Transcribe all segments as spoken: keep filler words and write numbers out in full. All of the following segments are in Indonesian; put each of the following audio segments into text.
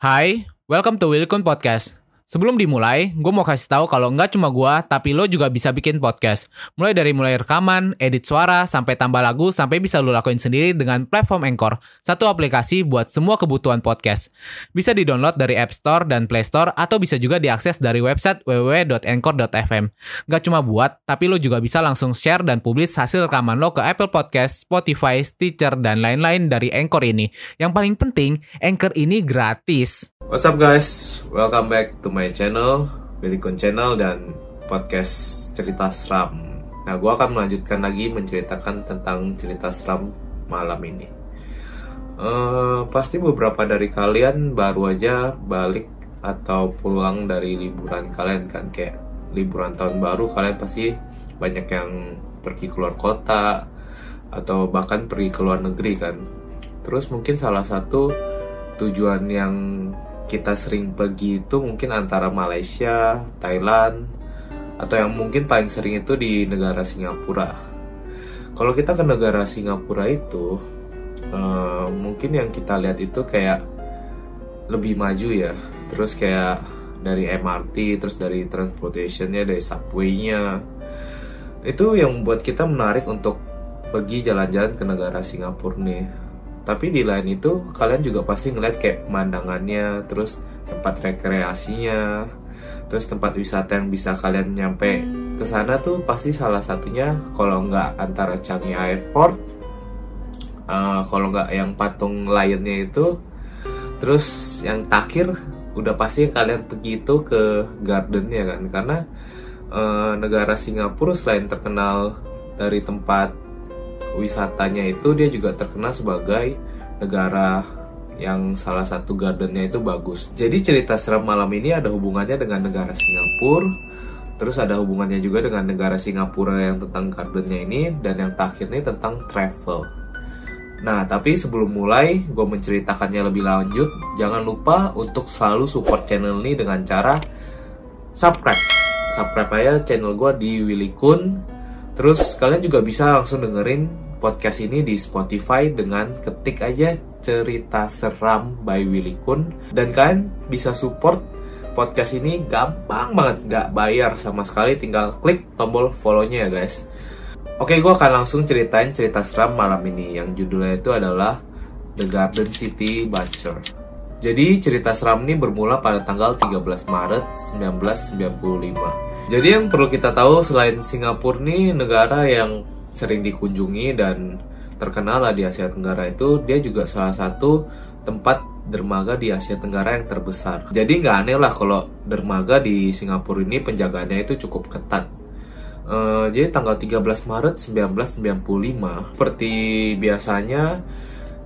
Hai, welcome to Wilkun Podcast. Sebelum dimulai, gue mau kasih tahu kalau nggak cuma gue, tapi lo juga bisa bikin podcast. Mulai dari mulai rekaman, edit suara, sampai tambah lagu, sampai bisa lo lakuin sendiri dengan platform Anchor. Satu aplikasi buat semua kebutuhan podcast. Bisa di-download dari App Store dan Play Store, atau bisa juga diakses dari website w w w dot anchor dot f m. Nggak cuma buat, tapi lo juga bisa langsung share dan publish hasil rekaman lo ke Apple Podcast, Spotify, Stitcher, dan lain-lain dari Anchor ini. Yang paling penting, Anchor ini gratis. What's up guys, welcome back to my channel, Billy Gun Channel dan podcast Cerita Seram. Nah, gue akan melanjutkan lagi menceritakan tentang cerita seram malam ini. Uh, pasti beberapa dari kalian baru aja balik atau pulang dari liburan kalian kan, kayak liburan tahun baru kalian pasti banyak yang pergi keluar kota atau bahkan pergi ke luar negeri kan. Terus mungkin salah satu tujuan yang kita sering pergi itu mungkin antara Malaysia, Thailand, atau yang mungkin paling sering itu di negara Singapura. Kalau kita ke negara Singapura itu, uh, mungkin yang kita lihat itu kayak lebih maju ya. Terus kayak dari M R T, terus dari transportation-nya, dari subway-nya. Itu yang membuat kita menarik untuk pergi jalan-jalan ke negara Singapura nih. Tapi di lain itu kalian juga pasti ngeliat kayak pemandangannya, terus tempat rekreasinya, terus tempat wisata yang bisa kalian nyampe ke sana tuh pasti salah satunya kalau nggak antara Changi Airport, uh, kalau nggak yang patung lionnya itu, terus yang terakhir udah pasti kalian pergi itu ke gardennya kan, karena uh, negara Singapura selain terkenal dari tempat wisatanya itu, dia juga terkenal sebagai negara yang salah satu gardennya itu bagus. Jadi cerita seram malam ini ada hubungannya dengan negara Singapura, terus ada hubungannya juga dengan negara Singapura yang tentang gardennya ini, dan yang terakhir ini tentang travel. Nah, tapi sebelum mulai gue menceritakannya lebih lanjut, jangan lupa untuk selalu support channel ini dengan cara subscribe. Subscribe aja channel gue di Willy Kun. Terus kalian juga bisa langsung dengerin podcast ini di Spotify dengan ketik aja Cerita Seram by Willy Kun. Dan kalian bisa support podcast ini gampang banget, nggak bayar sama sekali, tinggal klik tombol follow-nya ya guys. Oke, gue akan langsung ceritain cerita seram malam ini yang judulnya itu adalah The Garden City Butcher. Jadi cerita seram ini bermula pada tanggal tiga belas Maret sembilan belas sembilan puluh lima. Jadi yang perlu kita tahu, selain Singapura nih negara yang sering dikunjungi dan terkenal lah di Asia Tenggara itu, dia juga salah satu tempat dermaga di Asia Tenggara yang terbesar. Jadi nggak aneh lah kalau dermaga di Singapura ini penjagaannya itu cukup ketat. Uh, jadi tanggal tiga belas Maret sembilan belas sembilan puluh lima, seperti biasanya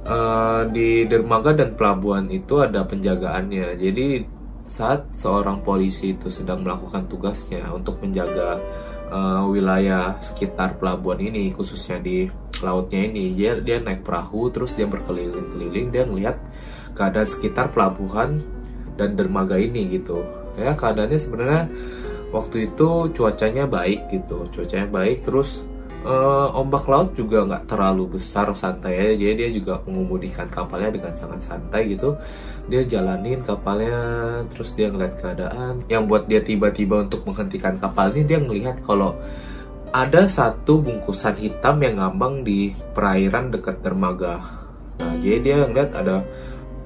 uh, di dermaga dan pelabuhan itu ada penjagaannya. Jadi saat seorang polisi itu sedang melakukan tugasnya untuk menjaga uh, wilayah sekitar pelabuhan ini, khususnya di lautnya ini, dia, dia naik perahu, terus dia berkeliling-keliling, dia melihat keadaan sekitar pelabuhan dan dermaga ini gitu. Ya, keadaannya sebenarnya waktu itu cuacanya baik gitu, cuacanya baik, terus uh, ombak laut juga nggak terlalu besar, santai aja, jadi dia juga mengemudikan kapalnya dengan sangat santai gitu. Dia jalanin kapalnya, terus dia ngeliat keadaan. Yang buat dia tiba-tiba untuk menghentikan kapal ini, dia ngelihat kalau ada satu bungkusan hitam yang ngambang di perairan dekat dermaga. Nah, jadi dia ngeliat ada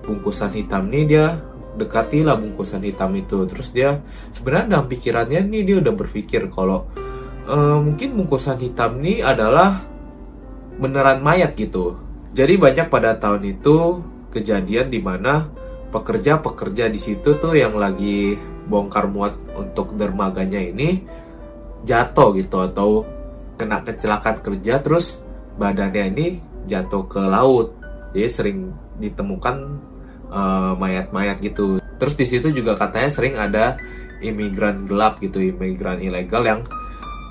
bungkusan hitam nih, dia dekatilah bungkusan hitam itu. Terus dia sebenarnya dalam pikirannya nih, dia udah berpikir kalau uh, mungkin bungkusan hitam ini adalah beneran mayat gitu. Jadi banyak pada tahun itu kejadian di mana pekerja-pekerja di situ tuh yang lagi bongkar muat untuk dermaganya ini jatuh gitu, atau kena kecelakaan kerja terus badannya ini jatuh ke laut. Jadi sering ditemukan uh, mayat-mayat gitu. Terus di situ juga katanya sering ada imigran gelap gitu, imigran ilegal yang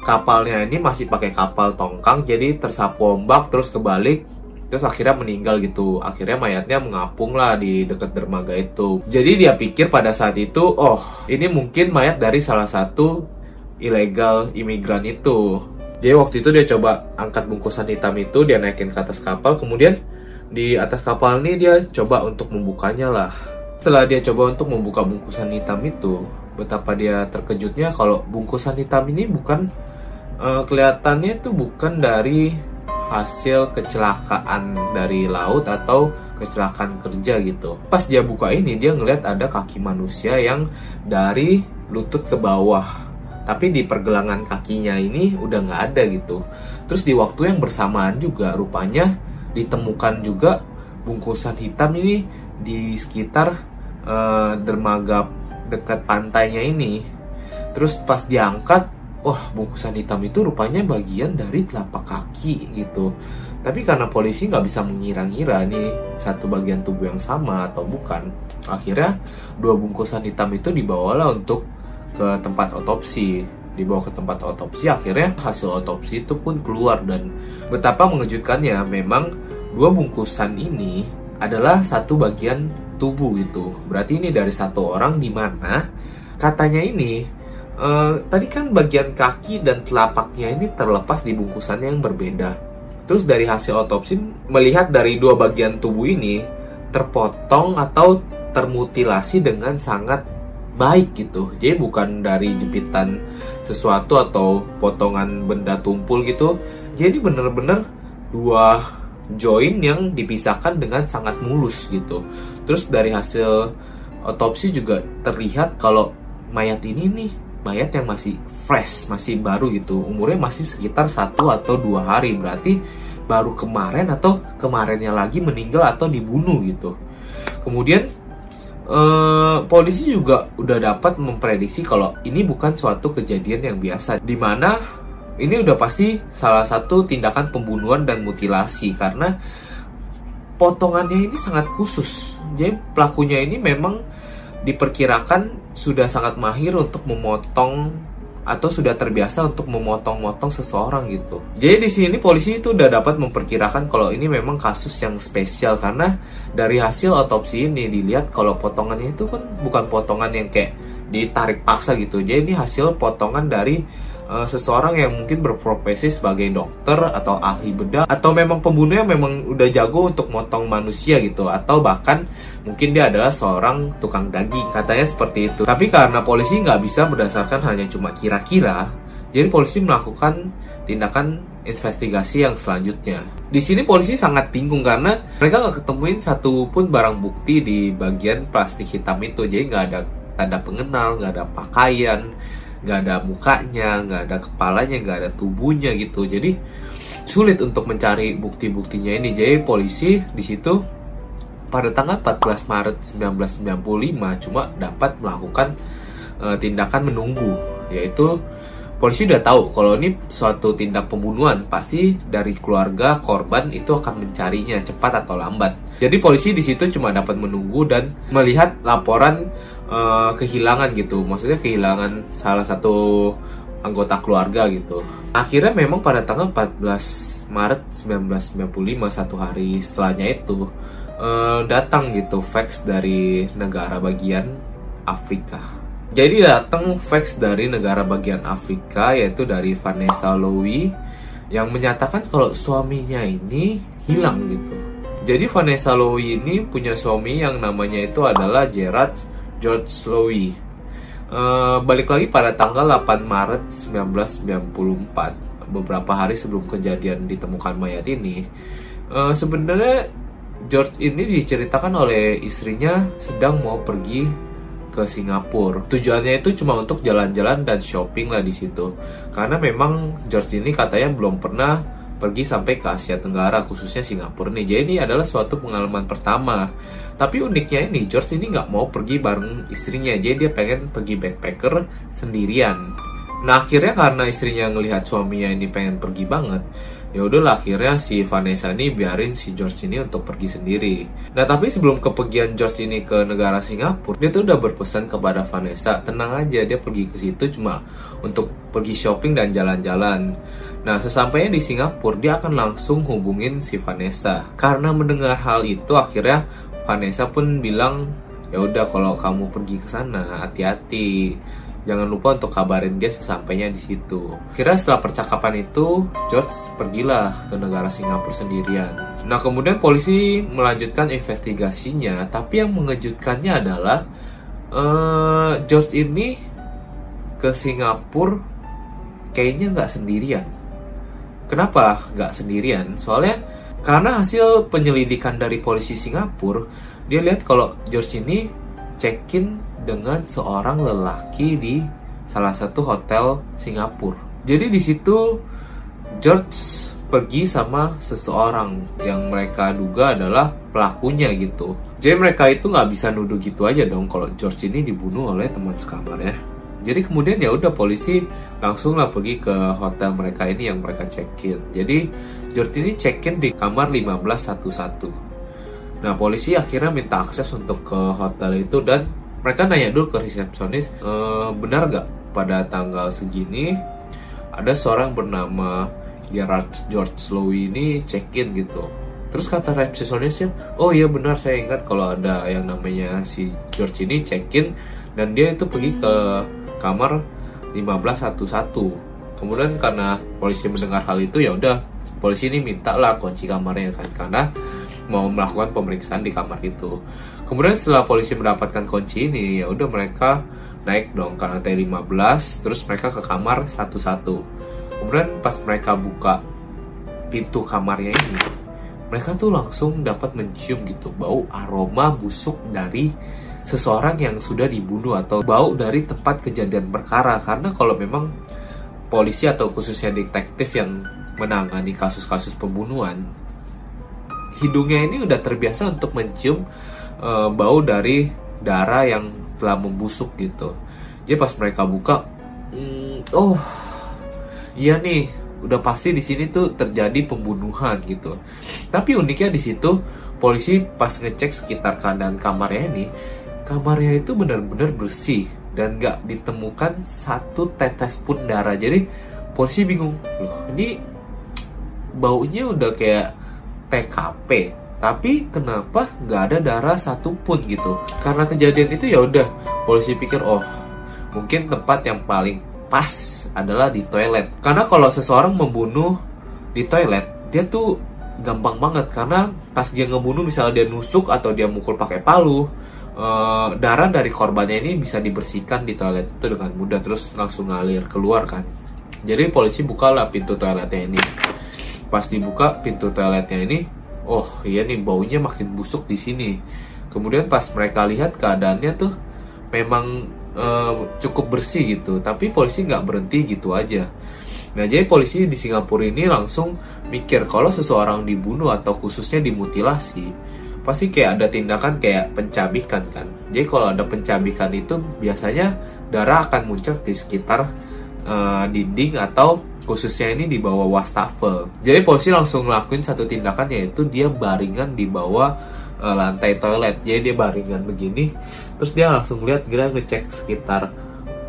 kapalnya ini masih pakai kapal tongkang, jadi tersapu ombak terus kebalik. Terus akhirnya meninggal gitu. Akhirnya mayatnya mengapung lah di dekat dermaga itu. Jadi dia pikir pada saat itu, oh ini mungkin mayat dari salah satu ilegal imigran itu. Jadi waktu itu dia coba angkat bungkusan hitam itu, dia naikin ke atas kapal. Kemudian di atas kapal ini dia coba untuk membukanya lah. Setelah dia coba untuk membuka bungkusan hitam itu, betapa dia terkejutnya kalau bungkusan hitam ini bukan uh, kelihatannya itu bukan dari hasil kecelakaan dari laut atau kecelakaan kerja gitu. Pas dia buka ini, dia ngelihat ada kaki manusia yang dari lutut ke bawah, tapi di pergelangan kakinya ini udah nggak ada gitu. Terus di waktu yang bersamaan juga rupanya ditemukan juga bungkusan hitam ini di sekitar uh, dermaga dekat pantainya ini. Terus pas diangkat, wah, bungkusan hitam itu rupanya bagian dari telapak kaki gitu. Tapi karena polisi nggak bisa mengira-ngira nih satu bagian tubuh yang sama atau bukan, akhirnya dua bungkusan hitam itu dibawalah untuk ke tempat otopsi. Dibawa ke tempat otopsi, akhirnya hasil otopsi itu pun keluar. Dan betapa mengejutkannya, memang dua bungkusan ini adalah satu bagian tubuh gitu. Berarti ini dari satu orang, di mana katanya ini Uh, tadi kan bagian kaki dan telapaknya ini terlepas di bungkusannya yang berbeda. Terus dari hasil otopsi melihat dari dua bagian tubuh ini terpotong atau termutilasi dengan sangat baik gitu. Jadi bukan dari jepitan sesuatu atau potongan benda tumpul gitu. Jadi bener-bener dua join yang dipisahkan dengan sangat mulus gitu. Terus dari hasil otopsi juga terlihat kalau mayat ini nih mayat yang masih fresh, masih baru gitu. Umurnya masih sekitar satu atau dua hari. Berarti baru kemarin atau kemarinnya lagi meninggal atau dibunuh gitu. Kemudian eh, polisi juga udah dapat memprediksi kalau ini bukan suatu kejadian yang biasa, dimana ini udah pasti salah satu tindakan pembunuhan dan mutilasi. Karena potongannya ini sangat khusus. Jadi pelakunya ini memang diperkirakan sudah sangat mahir untuk memotong atau sudah terbiasa untuk memotong-motong seseorang gitu. Jadi di sini polisi itu udah dapat memperkirakan kalau ini memang kasus yang spesial, karena dari hasil otopsi ini dilihat kalau potongannya itu kan bukan potongan yang kayak ditarik paksa gitu. Jadi ini hasil potongan dari uh, seseorang yang mungkin berprofesi sebagai dokter atau ahli bedah, atau memang pembunuhnya memang udah jago untuk motong manusia gitu, atau bahkan mungkin dia adalah seorang tukang daging, katanya seperti itu. Tapi karena polisi nggak bisa berdasarkan hanya cuma kira-kira, jadi polisi melakukan tindakan investigasi yang selanjutnya. Di sini polisi sangat bingung karena mereka nggak ketemuin satu pun barang bukti di bagian plastik hitam itu. Jadi nggak ada tanda pengenal, nggak ada pakaian, nggak ada mukanya, nggak ada kepalanya, nggak ada tubuhnya gitu. Jadi sulit untuk mencari bukti-buktinya ini. Jadi polisi di situ pada tanggal empat belas Maret sembilan belas sembilan puluh lima cuma dapat melakukan e, tindakan menunggu, yaitu polisi udah tahu kalau ini suatu tindak pembunuhan, pasti dari keluarga korban itu akan mencarinya cepat atau lambat. Jadi polisi di situ cuma dapat menunggu dan melihat laporan e, kehilangan gitu, maksudnya kehilangan salah satu anggota keluarga gitu. Akhirnya memang pada tanggal empat belas Maret sembilan belas sembilan puluh lima, satu hari setelahnya itu Uh, datang gitu fax dari negara bagian Afrika. Jadi datang fax dari negara bagian Afrika, yaitu dari Vanessa Lowe, yang menyatakan kalau suaminya ini hilang gitu. Jadi Vanessa Lowe ini punya suami yang namanya itu adalah Gerard George Lowey. uh, Balik lagi pada tanggal delapan Maret sembilan belas sembilan puluh empat, beberapa hari sebelum kejadian ditemukan mayat ini. uh, Sebenarnya George ini diceritakan oleh istrinya sedang mau pergi ke Singapura. Tujuannya itu cuma untuk jalan-jalan dan shopping lah di situ. Karena memang George ini katanya belum pernah pergi sampai ke Asia Tenggara, khususnya Singapura nih. Jadi ini adalah suatu pengalaman pertama. Tapi uniknya ini, George ini nggak mau pergi bareng istrinya. Jadi dia pengen pergi backpacker sendirian. Nah akhirnya karena istrinya ngelihat suaminya ini pengen pergi banget, ya udahlah akhirnya si Vanessa ini biarin si George ini untuk pergi sendiri. Nah tapi sebelum kepergian George ini ke negara Singapura, dia tuh udah berpesan kepada Vanessa, tenang aja, dia pergi ke situ cuma untuk pergi shopping dan jalan-jalan. Nah sesampainya di Singapura, dia akan langsung hubungin si Vanessa. Karena mendengar hal itu, akhirnya Vanessa pun bilang, ya udah kalau kamu pergi ke sana hati-hati, Jangan lupa untuk kabarin dia sesampainya di situ. Kira setelah percakapan itu, George pergilah ke negara Singapura sendirian. Nah, kemudian polisi melanjutkan investigasinya, tapi yang mengejutkannya adalah uh, George ini ke Singapura kayaknya nggak sendirian. Kenapa nggak sendirian? Soalnya karena hasil penyelidikan dari polisi Singapura, dia lihat kalau George ini check-in dengan seorang lelaki di salah satu hotel Singapura. Jadi di situ George pergi sama seseorang yang mereka duga adalah pelakunya gitu. Jadi mereka itu nggak bisa nuduh gitu aja dong kalau George ini dibunuh oleh teman sekamarnya. Jadi kemudian ya udah polisi langsunglah pergi ke hotel mereka ini yang mereka check-in. Jadi George ini check-in di kamar lima belas sebelas. Nah, polisi akhirnya minta akses untuk ke hotel itu dan mereka nanya dulu ke resepsionis, e, benar gak pada tanggal segini ada seorang bernama Gerard George Lowey ini check-in gitu. Terus kata resepsionisnya, oh iya benar, saya ingat kalau ada yang namanya si George ini check-in dan dia itu pergi ke kamar lima belas sebelas. Kemudian karena polisi mendengar hal itu, ya udah polisi ini mintalah kunci kamarnya kan, karena mau melakukan pemeriksaan di kamar itu. Kemudian setelah polisi mendapatkan kunci ini, ya udah mereka naik dong ke lantai lima belas, terus mereka ke kamar sebelas. Kemudian pas mereka buka pintu kamarnya ini, mereka tuh langsung dapat mencium gitu bau aroma busuk dari seseorang yang sudah dibunuh atau bau dari tempat kejadian perkara. Karena kalau memang polisi atau khususnya detektif yang menangani kasus-kasus pembunuhan, hidungnya ini udah terbiasa untuk mencium e, bau dari darah yang telah membusuk gitu. Jadi pas mereka buka, mm, oh iya nih, udah pasti di sini tuh terjadi pembunuhan gitu. Tapi uniknya di situ polisi pas ngecek sekitar keadaan kamarnya ini, kamarnya itu benar-benar bersih dan gak ditemukan satu tetes pun darah. Jadi polisi bingung, loh ini baunya udah kayak T K P, tapi kenapa gak ada darah satupun gitu. Karena kejadian itu ya udah polisi pikir, oh mungkin tempat yang paling pas adalah di toilet. Karena kalau seseorang membunuh di toilet, dia tuh gampang banget, karena pas dia ngebunuh misalnya dia nusuk atau dia mukul pakai palu, Uh, darah dari korbannya ini bisa dibersihkan di toilet itu dengan mudah, terus langsung ngalir keluar kan. Jadi polisi bukalah pintu toiletnya ini. Pas dibuka pintu toiletnya ini, oh iya nih baunya makin busuk di sini. Kemudian pas mereka lihat keadaannya tuh memang uh, cukup bersih gitu, tapi polisi nggak berhenti gitu aja. Nah, jadi polisi di Singapura ini langsung mikir kalau seseorang dibunuh atau khususnya dimutilasi, pasti kayak ada tindakan kayak pencabikan kan. Jadi kalau ada pencabikan itu biasanya darah akan muncul di sekitar uh, dinding atau khususnya ini di bawah wastafel. Jadi polisi langsung ngelakuin satu tindakan, yaitu dia baringan di bawah uh, lantai toilet. Jadi dia baringan begini, terus dia langsung lihat, dia ngecek sekitar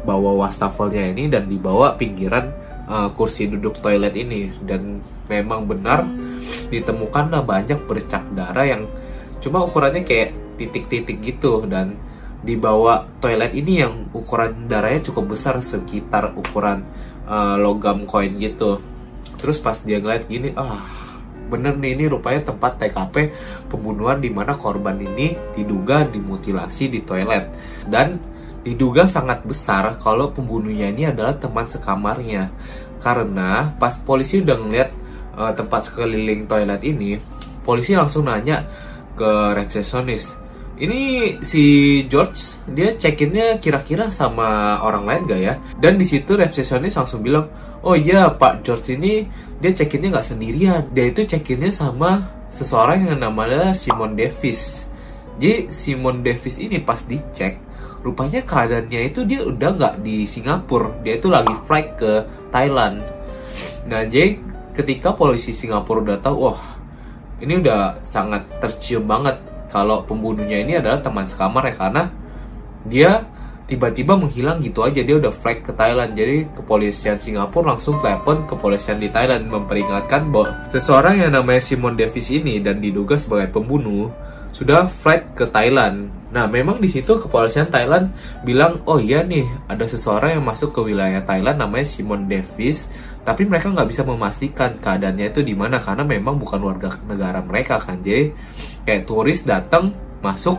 bawah wastafelnya ini dan di bawah pinggiran uh, kursi duduk toilet ini. Dan memang benar ditemukanlah banyak bercak darah yang cuma ukurannya kayak titik-titik gitu, dan di bawah toilet ini yang ukuran darahnya cukup besar, sekitar ukuran uh, logam koin gitu. Terus pas dia ngeliat gini, ah bener nih, ini rupanya tempat T K P pembunuhan di mana korban ini diduga dimutilasi di toilet. Dan diduga sangat besar kalau pembunuhnya ini adalah teman sekamarnya, karena pas polisi udah ngeliat uh, tempat sekeliling toilet ini, polisi langsung nanya ke resepsionis, ini si George dia check-innya kira-kira sama orang lain gak ya? Dan di situ resepsionis langsung bilang, oh iya Pak George ini dia check-innya nggak sendirian, dia itu check-innya sama seseorang yang namanya Simon Davis. Jadi Simon Davis ini pas dicek, rupanya keadaannya itu dia udah nggak di Singapura, dia itu lagi flight ke Thailand. Nah jadi ketika polisi Singapura udah tahu, wah oh, ini udah sangat tercium banget kalau pembunuhnya ini adalah teman sekamar ya, karena dia tiba-tiba menghilang gitu aja, dia udah flag ke Thailand. Jadi kepolisian Singapura langsung telepon kepolisian di Thailand memperingatkan bahwa seseorang yang namanya Simon Davis ini dan diduga sebagai pembunuh sudah flight ke Thailand. Nah, memang di situ kepolisian Thailand bilang, oh iya nih, ada seseorang yang masuk ke wilayah Thailand namanya Simon Davis, tapi mereka nggak bisa memastikan keadaannya itu di mana karena memang bukan warga negara mereka kan, jadi kayak turis datang masuk,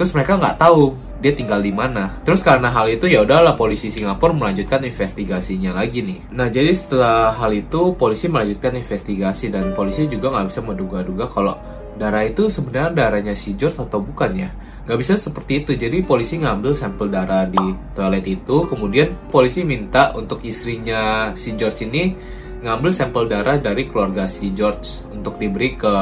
terus mereka nggak tahu dia tinggal di mana. Terus karena hal itu ya udahlah polisi Singapura melanjutkan investigasinya lagi nih. Nah, jadi setelah hal itu polisi melanjutkan investigasi dan polisi juga nggak bisa menduga-duga kalau darah itu sebenarnya darahnya si George atau bukan ya. Nggak bisa seperti itu, jadi polisi ngambil sampel darah di toilet itu, kemudian polisi minta untuk istrinya si George ini ngambil sampel darah dari keluarga si George untuk diberi ke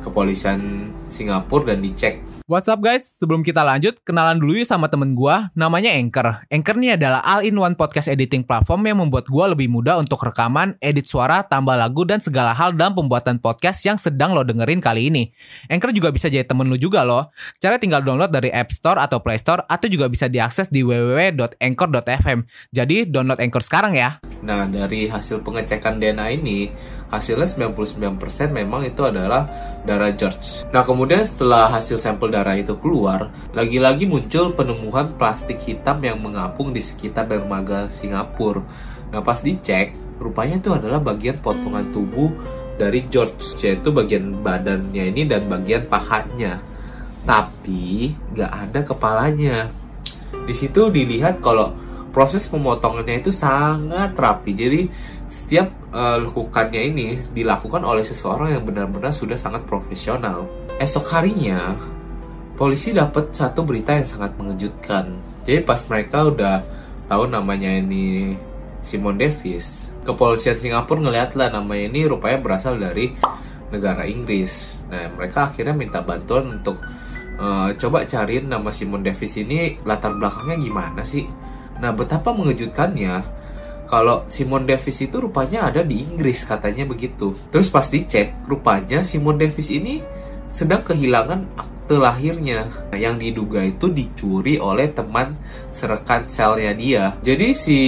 kepolisian Singapura dan dicek. What's up guys, sebelum kita lanjut, kenalan dulu yuk sama temen gue, namanya Anchor. Anchor ini adalah all-in-one podcast editing platform yang membuat gue lebih mudah untuk rekaman, edit suara, tambah lagu, dan segala hal dalam pembuatan podcast yang sedang lo dengerin kali ini. Anchor juga bisa jadi temen lo juga loh. Caranya tinggal download dari App Store atau Play Store, atau juga bisa diakses di w w w dot anchor dot f m. Jadi download Anchor sekarang ya. Nah, dari hasil pengecekan D N A ini, hasilnya sembilan puluh sembilan persen memang itu adalah darah George. Nah, kemudian setelah hasil sampel darah itu keluar, lagi-lagi muncul penemuan plastik hitam yang mengapung di sekitar dermaga Singapura. Nah, pas dicek, rupanya itu adalah bagian potongan tubuh dari George, yaitu bagian badannya ini dan bagian pahanya. Tapi, nggak ada kepalanya. Di situ dilihat kalau proses pemotongannya itu sangat rapi. Jadi setiap uh, lekukannya ini dilakukan oleh seseorang yang benar-benar sudah sangat profesional. Esok harinya, polisi dapat satu berita yang sangat mengejutkan. Jadi pas mereka udah tahu namanya ini Simon Davis, kepolisian Singapura ngelihat lah nama ini rupanya berasal dari negara Inggris. Nah, mereka akhirnya minta bantuan untuk uh, coba cariin nama Simon Davis ini latar belakangnya gimana sih. Nah, betapa mengejutkannya kalau Simon Davis itu rupanya ada di Inggris, katanya begitu. Terus pas dicek, rupanya Simon Davis ini sedang kehilangan akte lahirnya. Nah, yang diduga itu dicuri oleh teman serekan selnya dia. Jadi si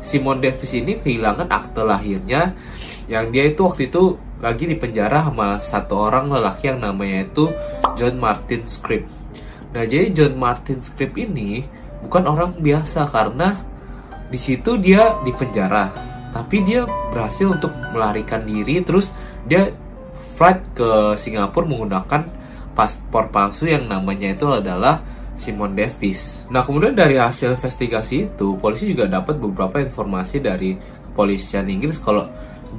Simon Davis ini kehilangan akte lahirnya, yang dia itu waktu itu lagi dipenjara sama satu orang lelaki yang namanya itu John Martin Scripps. Nah, jadi John Martin Scripps ini bukan orang biasa karena di situ dia dipenjara, tapi dia berhasil untuk melarikan diri. Terus dia flight ke Singapura menggunakan paspor palsu yang namanya itu adalah Simon Davis. Nah, kemudian dari hasil investigasi itu, polisi juga dapat beberapa informasi dari kepolisian Inggris kalau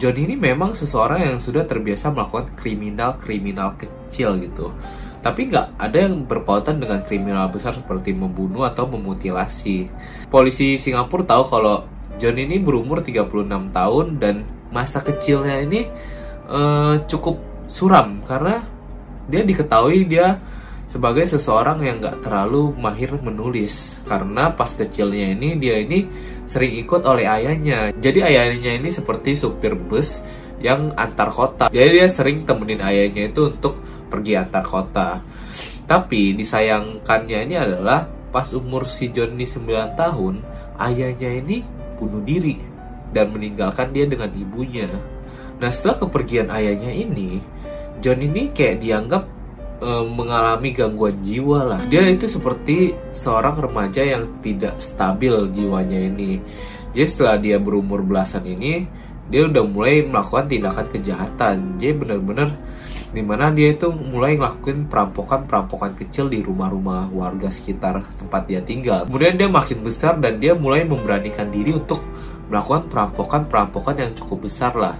John ini memang seseorang yang sudah terbiasa melakukan kriminal-kriminal kecil gitu. Tapi nggak ada yang berpautan dengan kriminal besar seperti membunuh atau memutilasi. Polisi Singapura tahu kalau John ini berumur tiga puluh enam tahun dan masa kecilnya ini eh, cukup suram karena dia diketahui dia sebagai seseorang yang nggak terlalu mahir menulis. Karena pas kecilnya ini dia ini sering ikut oleh ayahnya. Jadi ayahnya ini seperti supir bus yang antar kota. Jadi dia sering temenin ayahnya itu untuk pergi antar kota. Tapi disayangkannya ini adalah pas umur si John ini sembilan tahun, ayahnya ini bunuh diri dan meninggalkan dia dengan ibunya. Nah, setelah kepergian ayahnya ini, John ini kayak dianggap e, mengalami gangguan jiwa lah. Dia itu seperti seorang remaja yang tidak stabil jiwanya ini. Jadi setelah dia berumur belasan ini, dia udah mulai melakukan tindakan kejahatan. Jadi benar-benar dimana dia itu mulai ngelakuin perampokan-perampokan kecil di rumah-rumah warga sekitar tempat dia tinggal. Kemudian dia makin besar dan dia mulai memberanikan diri untuk melakukan perampokan-perampokan yang cukup besar lah.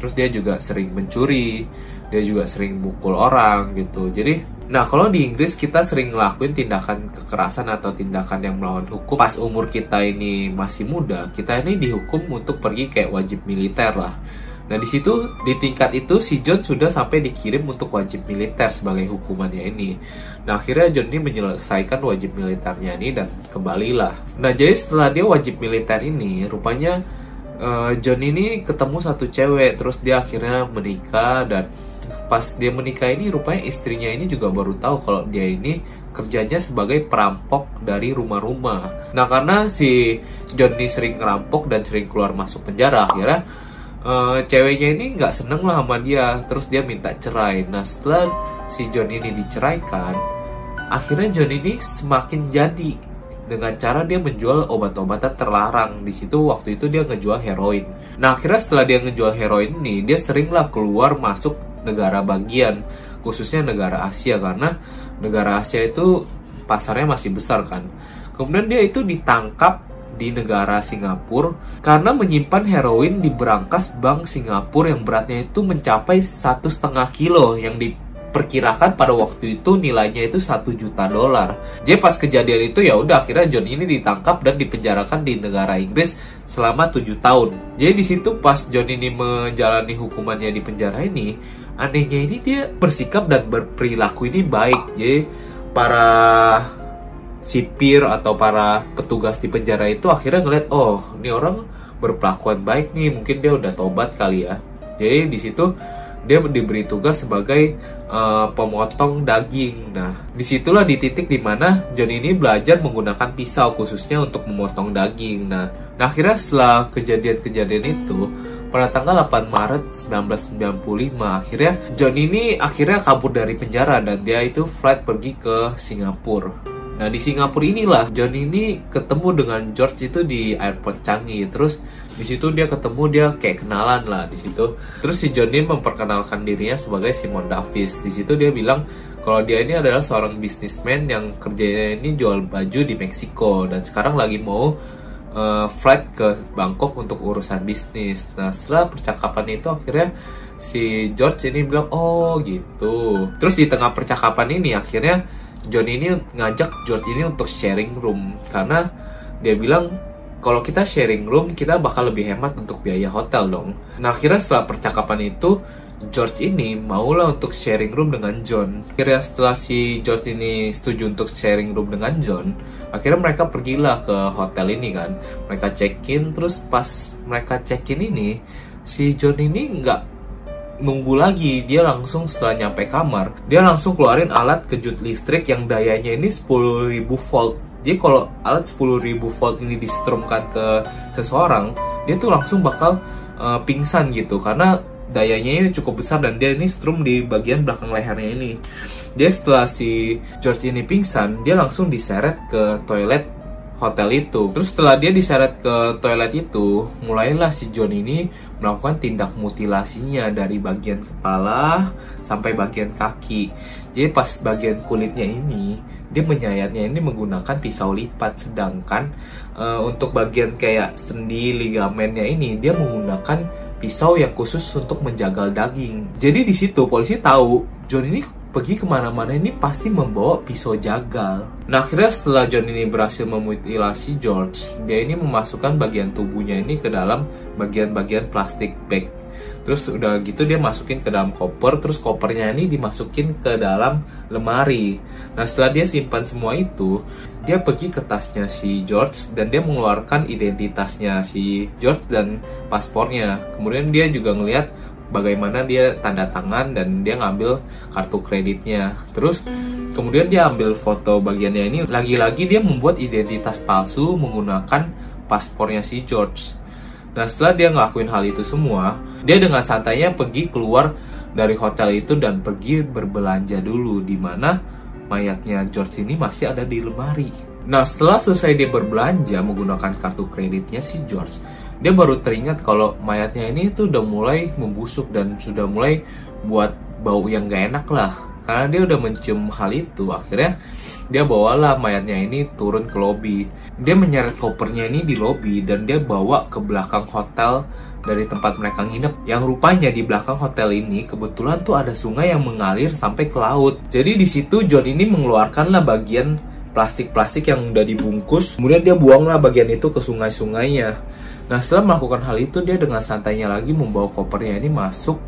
Terus dia juga sering mencuri, dia juga sering mukul orang gitu. Jadi, nah kalau di Inggris kita sering ngelakuin tindakan kekerasan atau tindakan yang melawan hukum. Pas umur kita ini masih muda, kita ini dihukum untuk pergi kayak wajib militer lah. Nah, di situ di tingkat itu si John sudah sampai dikirim untuk wajib militer sebagai hukumannya ini. Nah, akhirnya John ini menyelesaikan wajib militernya ini dan kembalilah. Nah, jadi setelah dia wajib militer ini, rupanya uh, John ini ketemu satu cewek, terus dia akhirnya menikah. Dan pas dia menikah ini, rupanya istrinya ini juga baru tahu kalau dia ini kerjanya sebagai perampok dari rumah-rumah. Nah, karena si John ini sering ngerampok dan sering keluar masuk penjara, akhirnya uh, ceweknya ini nggak seneng lah sama dia, terus dia minta cerai. Nah setelah si John ini diceraikan, akhirnya John ini semakin jadi dengan cara dia menjual obat-obatan terlarang. Di situ waktu itu dia ngejual heroin. Nah akhirnya setelah dia ngejual heroin ini, dia seringlah keluar masuk negara bagian, khususnya negara Asia, karena negara Asia itu pasarnya masih besar kan. Kemudian dia itu ditangkap di negara Singapura karena menyimpan heroin di berangkas bank Singapura yang beratnya itu mencapai satu setengah kilo yang diperkirakan pada waktu itu nilainya itu satu juta dolar. Jadi pas kejadian itu ya udah akhirnya John ini ditangkap dan dipenjarakan di negara Inggris selama tujuh tahun. Jadi di situ pas John ini menjalani hukumannya di penjara ini, anehnya ini dia bersikap dan berperilaku ini baik. Jadi para sipir atau para petugas di penjara itu akhirnya ngeliat, oh ini orang berpelakuan baik nih, mungkin dia udah tobat kali ya. Jadi di situ dia diberi tugas sebagai uh, pemotong daging. Nah disitulah di titik dimana John ini belajar menggunakan pisau khususnya untuk memotong daging. Nah, nah akhirnya setelah kejadian-kejadian itu, pada tanggal delapan Maret sembilan belas sembilan puluh lima akhirnya John ini akhirnya kabur dari penjara dan dia itu flight pergi ke Singapura. Nah di Singapura inilah John ini ketemu dengan George itu di airport Changi. Terus di situ dia ketemu, dia kayak kenalan lah di situ. Terus si John ini memperkenalkan dirinya sebagai Simon Davis. Di situ dia bilang kalau dia ini adalah seorang businessman yang kerjanya ini jual baju di Meksiko dan sekarang lagi mau uh, flight ke Bangkok untuk urusan bisnis. Nah setelah percakapan itu akhirnya si George ini bilang, oh gitu. Terus di tengah percakapan ini akhirnya John ini ngajak George ini untuk sharing room karena dia bilang kalau kita sharing room kita bakal lebih hemat untuk biaya hotel dong. Nah akhirnya setelah percakapan itu George ini maulah untuk sharing room dengan John. Akhirnya setelah si George ini setuju untuk sharing room dengan John, akhirnya mereka pergilah ke hotel ini kan. Mereka check in, terus pas mereka check in ini si John ini nggak nunggu lagi, dia langsung setelah nyampe kamar dia langsung keluarin alat kejut listrik yang dayanya ini sepuluh ribu volt. Jadi kalau alat sepuluh ribu volt ini disetrumkan ke seseorang, dia tuh langsung bakal uh, pingsan gitu karena dayanya ini cukup besar dan dia ini setrum di bagian belakang lehernya ini. Dia setelah si George ini pingsan, dia langsung diseret ke toilet hotel itu. Terus setelah dia diseret ke toilet itu, mulailah si John ini melakukan tindak mutilasinya dari bagian kepala sampai bagian kaki. Jadi pas bagian kulitnya ini, dia menyayatnya ini menggunakan pisau lipat. Sedangkan uh, untuk bagian kayak sendi ligamennya ini, dia menggunakan pisau yang khusus untuk menjagal daging. Jadi di situ polisi tahu John ini pergi kemana-mana ini pasti membawa pisau jagal. Nah akhirnya setelah John ini berhasil memutilasi George, dia ini memasukkan bagian tubuhnya ini ke dalam bagian-bagian plastik bag. Terus udah gitu dia masukin ke dalam koper, terus kopernya ini dimasukin ke dalam lemari. Nah setelah dia simpan semua itu, dia pergi ke tasnya si George dan dia mengeluarkan identitasnya si George dan paspornya. Kemudian dia juga ngelihat bagaimana dia tanda tangan dan dia ngambil kartu kreditnya. Terus kemudian dia ambil foto bagiannya ini. Lagi-lagi dia membuat identitas palsu menggunakan paspornya si George. Nah setelah dia ngelakuin hal itu semua, dia dengan santainya pergi keluar dari hotel itu dan pergi berbelanja dulu, di mana mayatnya George ini masih ada di lemari. Nah setelah selesai dia berbelanja menggunakan kartu kreditnya si George, dia baru teringat kalau mayatnya ini tuh udah mulai membusuk dan sudah mulai buat bau yang gak enak lah. Karena dia udah mencium hal itu, akhirnya dia bawalah mayatnya ini turun ke lobi. Dia menyeret kopernya ini di lobi dan dia bawa ke belakang hotel dari tempat mereka nginep. Yang rupanya di belakang hotel ini kebetulan tuh ada sungai yang mengalir sampai ke laut. Jadi di situ John ini mengeluarkanlah bagian plastik-plastik yang udah dibungkus. Kemudian dia buanglah bagian itu ke sungai-sungainya. Nah setelah melakukan hal itu, dia dengan santainya lagi membawa kopernya ini masuk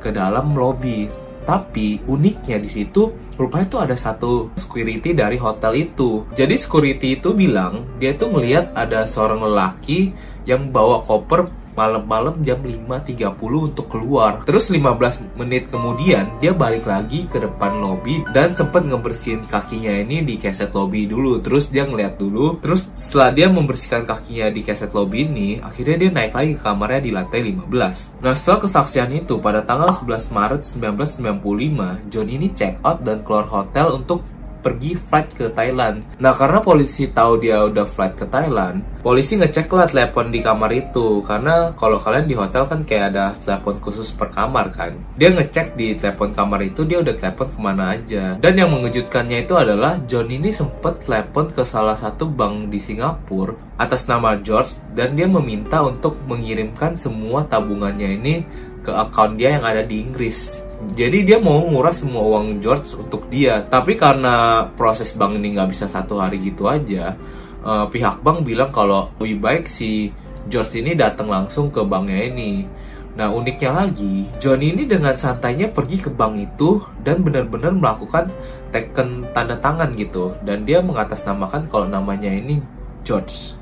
ke dalam lobi. Tapi uniknya di situ rupanya tuh ada satu security dari hotel itu. Jadi security itu bilang dia tuh melihat ada seorang lelaki yang bawa koper malam-malam jam lima tiga puluh untuk keluar. Terus lima belas menit kemudian dia balik lagi ke depan lobby dan sempat ngebersihin kakinya ini di keset lobby dulu. Terus dia ngeliat dulu. Terus setelah dia membersihkan kakinya di keset lobby ini, akhirnya dia naik lagi ke kamarnya di lantai lima belas. Nah, setelah kesaksian itu pada tanggal sebelas Maret sembilan belas sembilan puluh lima, John ini check out dan keluar hotel untuk pergi flight ke Thailand. Nah, karena polisi tahu dia udah flight ke Thailand, polisi ngecek lah telepon di kamar itu. Karena kalau kalian di hotel kan kayak ada telepon khusus per kamar kan. Dia ngecek di telepon kamar itu, dia udah telepon kemana aja. Dan yang mengejutkannya itu adalah John ini sempet telepon ke salah satu bank di Singapura atas nama George, dan dia meminta untuk mengirimkan semua tabungannya ini ke akun dia yang ada di Inggris. Jadi dia mau nguras semua uang George untuk dia. Tapi karena proses bank ini nggak bisa satu hari gitu aja, uh, pihak bank bilang kalau lebih baik si George ini datang langsung ke banknya ini. Nah, uniknya lagi, John ini dengan santainya pergi ke bank itu dan benar-benar melakukan teken tanda tangan gitu. Dan dia mengatasnamakan kalau namanya ini George.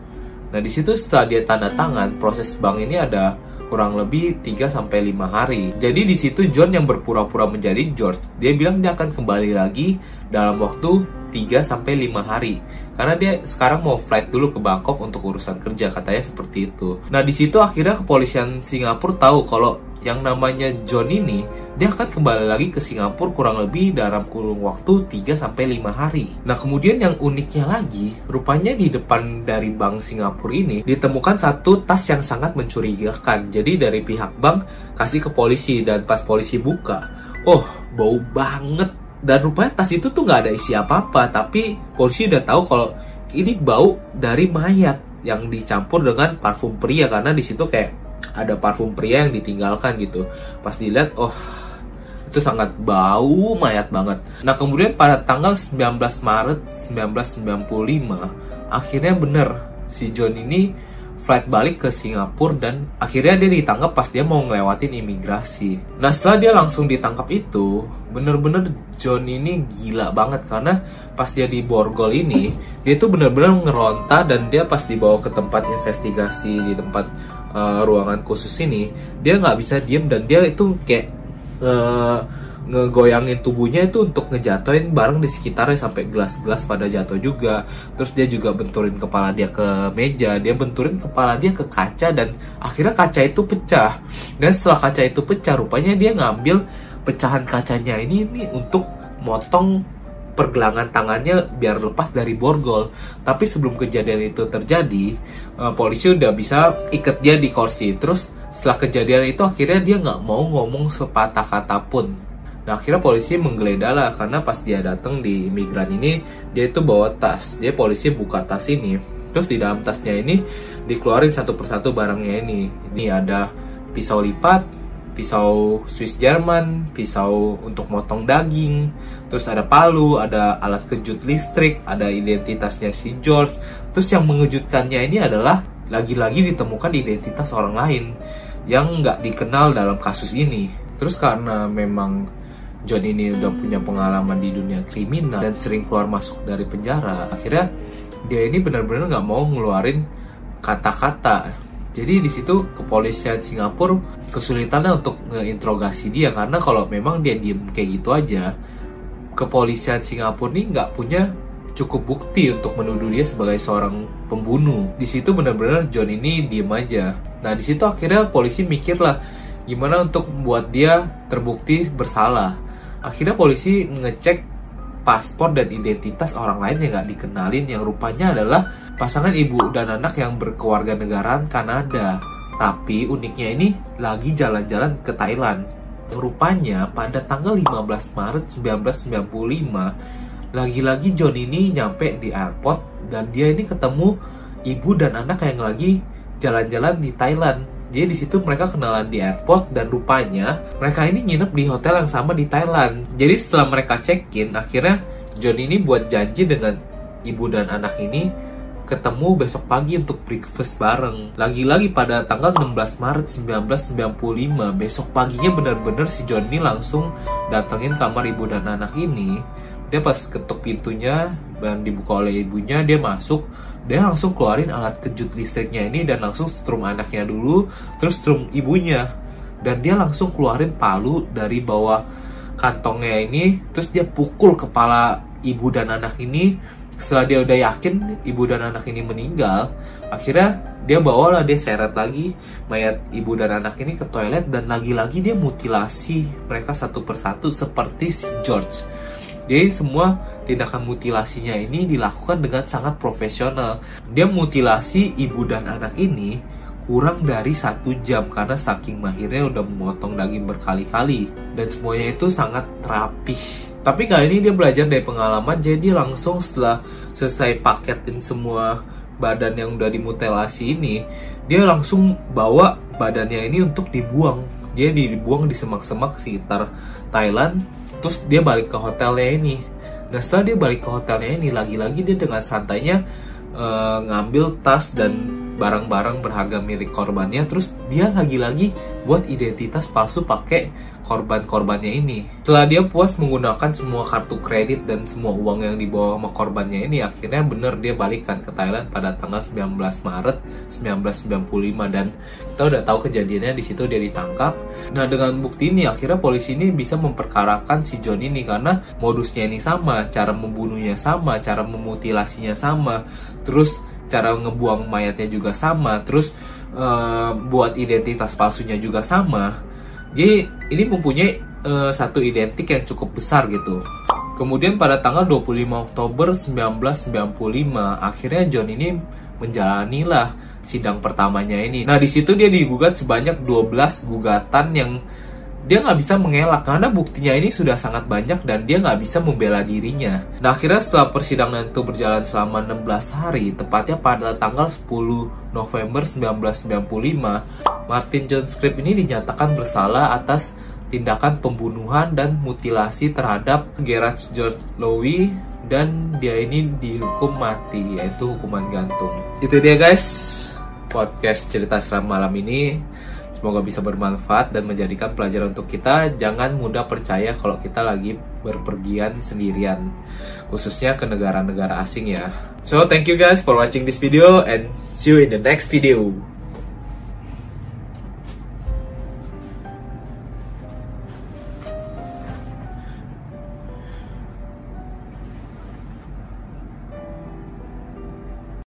Nah, di situ setelah dia tanda tangan, proses bank ini ada kurang lebih tiga sampai lima hari. Jadi di situ John yang berpura-pura menjadi George, dia bilang dia akan kembali lagi dalam waktu tiga sampai lima hari. Karena dia sekarang mau flight dulu ke Bangkok untuk urusan kerja, katanya seperti itu. Nah, di situ akhirnya kepolisian Singapura tahu kalau yang namanya John ini dia akan kembali lagi ke Singapura kurang lebih dalam kurun waktu tiga sampai lima hari. Nah, kemudian yang uniknya lagi, rupanya di depan dari bank Singapura ini ditemukan satu tas yang sangat mencurigakan. Jadi dari pihak bank kasih ke polisi, dan pas polisi buka, oh, bau banget. Dan rupanya tas itu tuh nggak ada isi apa-apa, tapi polisi udah tahu kalau ini bau dari mayat yang dicampur dengan parfum pria, karena di situ kayak ada parfum pria yang ditinggalkan gitu. Pas dilihat, oh, itu sangat bau mayat banget. Nah, kemudian pada tanggal sembilan belas Maret sembilan belas sembilan puluh lima, akhirnya bener si John ini flight balik ke Singapura, dan akhirnya dia ditangkap pas dia mau ngelewatin imigrasi. Nah, setelah dia langsung ditangkap itu, bener-bener John ini gila banget. Karena pas dia di borgol ini, dia tuh bener-bener ngeronta. Dan dia pas dibawa ke tempat investigasi, di tempat Uh, ruangan khusus ini, dia nggak bisa diem, dan dia itu kayak uh, ngegoyangin tubuhnya itu untuk ngejatoin barang di sekitarnya sampai gelas-gelas pada jatuh juga. Terus dia juga benturin kepala dia ke meja, dia benturin kepala dia ke kaca, dan akhirnya kaca itu pecah. Dan setelah kaca itu pecah, rupanya dia ngambil pecahan kacanya ini, ini untuk motong pergelangan tangannya biar lepas dari borgol. Tapi sebelum kejadian itu terjadi, uh, polisi udah bisa ikat dia di kursi. Terus setelah kejadian itu akhirnya dia nggak mau ngomong sepatah kata pun. Nah, akhirnya polisi menggeledah lah, karena pas dia datang di imigran ini, dia itu bawa tas. Dia polisi buka tas ini, terus di dalam tasnya ini dikeluarin satu persatu barangnya ini. Ini ada pisau lipat, pisau Swiss Jerman, pisau untuk motong daging, terus ada palu, ada alat kejut listrik, ada identitasnya si George. Terus yang mengejutkannya ini adalah lagi-lagi ditemukan identitas orang lain yang nggak dikenal dalam kasus ini. Terus karena memang John ini udah punya pengalaman di dunia kriminal dan sering keluar masuk dari penjara, akhirnya dia ini benar-benar nggak mau ngeluarin kata-kata. Jadi di situ kepolisian Singapura kesulitannya untuk ngeinterogasi dia, karena kalau memang dia diem kayak gitu aja, kepolisian Singapura nih nggak punya cukup bukti untuk menuduh dia sebagai seorang pembunuh. Di situ benar-benar John ini diem aja. Nah, di situ akhirnya polisi mikir lah gimana untuk membuat dia terbukti bersalah. Akhirnya polisi ngecek paspor dan identitas orang lain yang gak dikenalin, yang rupanya adalah pasangan ibu dan anak yang berkewarganegaraan Kanada. Tapi uniknya ini lagi jalan-jalan ke Thailand. Yang rupanya pada tanggal lima belas Maret sembilan belas sembilan puluh lima, lagi-lagi John ini nyampe di airport, dan dia ini ketemu ibu dan anak yang lagi jalan-jalan di Thailand. Jadi di situ mereka kenalan di airport, dan rupanya mereka ini nginep di hotel yang sama di Thailand. Jadi setelah mereka check-in, akhirnya John ini buat janji dengan ibu dan anak ini ketemu besok pagi untuk breakfast bareng. Lagi-lagi pada tanggal enam belas Maret sembilan belas sembilan puluh lima, besok paginya benar-benar si John ini langsung datengin kamar ibu dan anak ini. Dia pas ketuk pintunya dan dibuka oleh ibunya, dia masuk, dia langsung keluarin alat kejut listriknya ini dan langsung setrum anaknya dulu, terus setrum ibunya, dan dia langsung keluarin palu dari bawah kantongnya ini, terus dia pukul kepala ibu dan anak ini. Setelah dia udah yakin ibu dan anak ini meninggal, akhirnya dia bawalah, dia seret lagi mayat ibu dan anak ini ke toilet, dan lagi-lagi dia mutilasi mereka satu persatu seperti si George. Jadi semua tindakan mutilasinya ini dilakukan dengan sangat profesional. Dia mutilasi ibu dan anak ini kurang dari satu jam karena saking mahirnya udah memotong daging berkali-kali, dan semuanya itu sangat rapih. Tapi kali ini dia belajar dari pengalaman, jadi langsung setelah selesai paketin semua badan yang udah dimutilasi ini, dia langsung bawa badannya ini untuk dibuang. Dia dibuang di semak-semak sekitar Thailand, terus dia balik ke hotelnya ini. Nah setelah dia balik ke hotelnya ini, lagi-lagi dia dengan santainya uh, ngambil tas dan barang-barang berharga milik korbannya, terus dia lagi-lagi buat identitas palsu pakai korban-korbannya ini. Setelah dia puas menggunakan semua kartu kredit dan semua uang yang dibawa sama korbannya ini, akhirnya bener dia balikan ke Thailand pada tanggal sembilan belas Maret sembilan belas sembilan puluh lima, dan kita udah tahu kejadiannya di situ dia ditangkap. Nah dengan bukti ini akhirnya polisi ini bisa memperkarakan si John ini karena modusnya ini sama, cara membunuhnya sama, cara memutilasinya sama, terus cara ngebuang mayatnya juga sama, terus uh, buat identitas palsunya juga sama. Jadi ini mempunyai uh, satu identik yang cukup besar gitu. Kemudian pada tanggal dua puluh lima Oktober sembilan belas sembilan puluh lima, akhirnya John ini menjalanilah sidang pertamanya ini. Nah di situ dia digugat sebanyak dua belas gugatan yang dia nggak bisa mengelak karena buktinya ini sudah sangat banyak dan dia nggak bisa membela dirinya. Nah akhirnya setelah persidangan itu berjalan selama enam belas hari, tepatnya pada tanggal sepuluh November sembilan belas sembilan puluh lima, Martin John Scripps ini dinyatakan bersalah atas tindakan pembunuhan dan mutilasi terhadap Gerard George Lowey, dan dia ini dihukum mati, yaitu hukuman gantung. Itu dia guys, podcast Cerita Seram malam ini. Semoga bisa bermanfaat dan menjadikan pelajaran untuk kita. Jangan mudah percaya kalau kita lagi berpergian sendirian, khususnya ke negara-negara asing ya. So, thank you guys for watching this video and see you in the next video.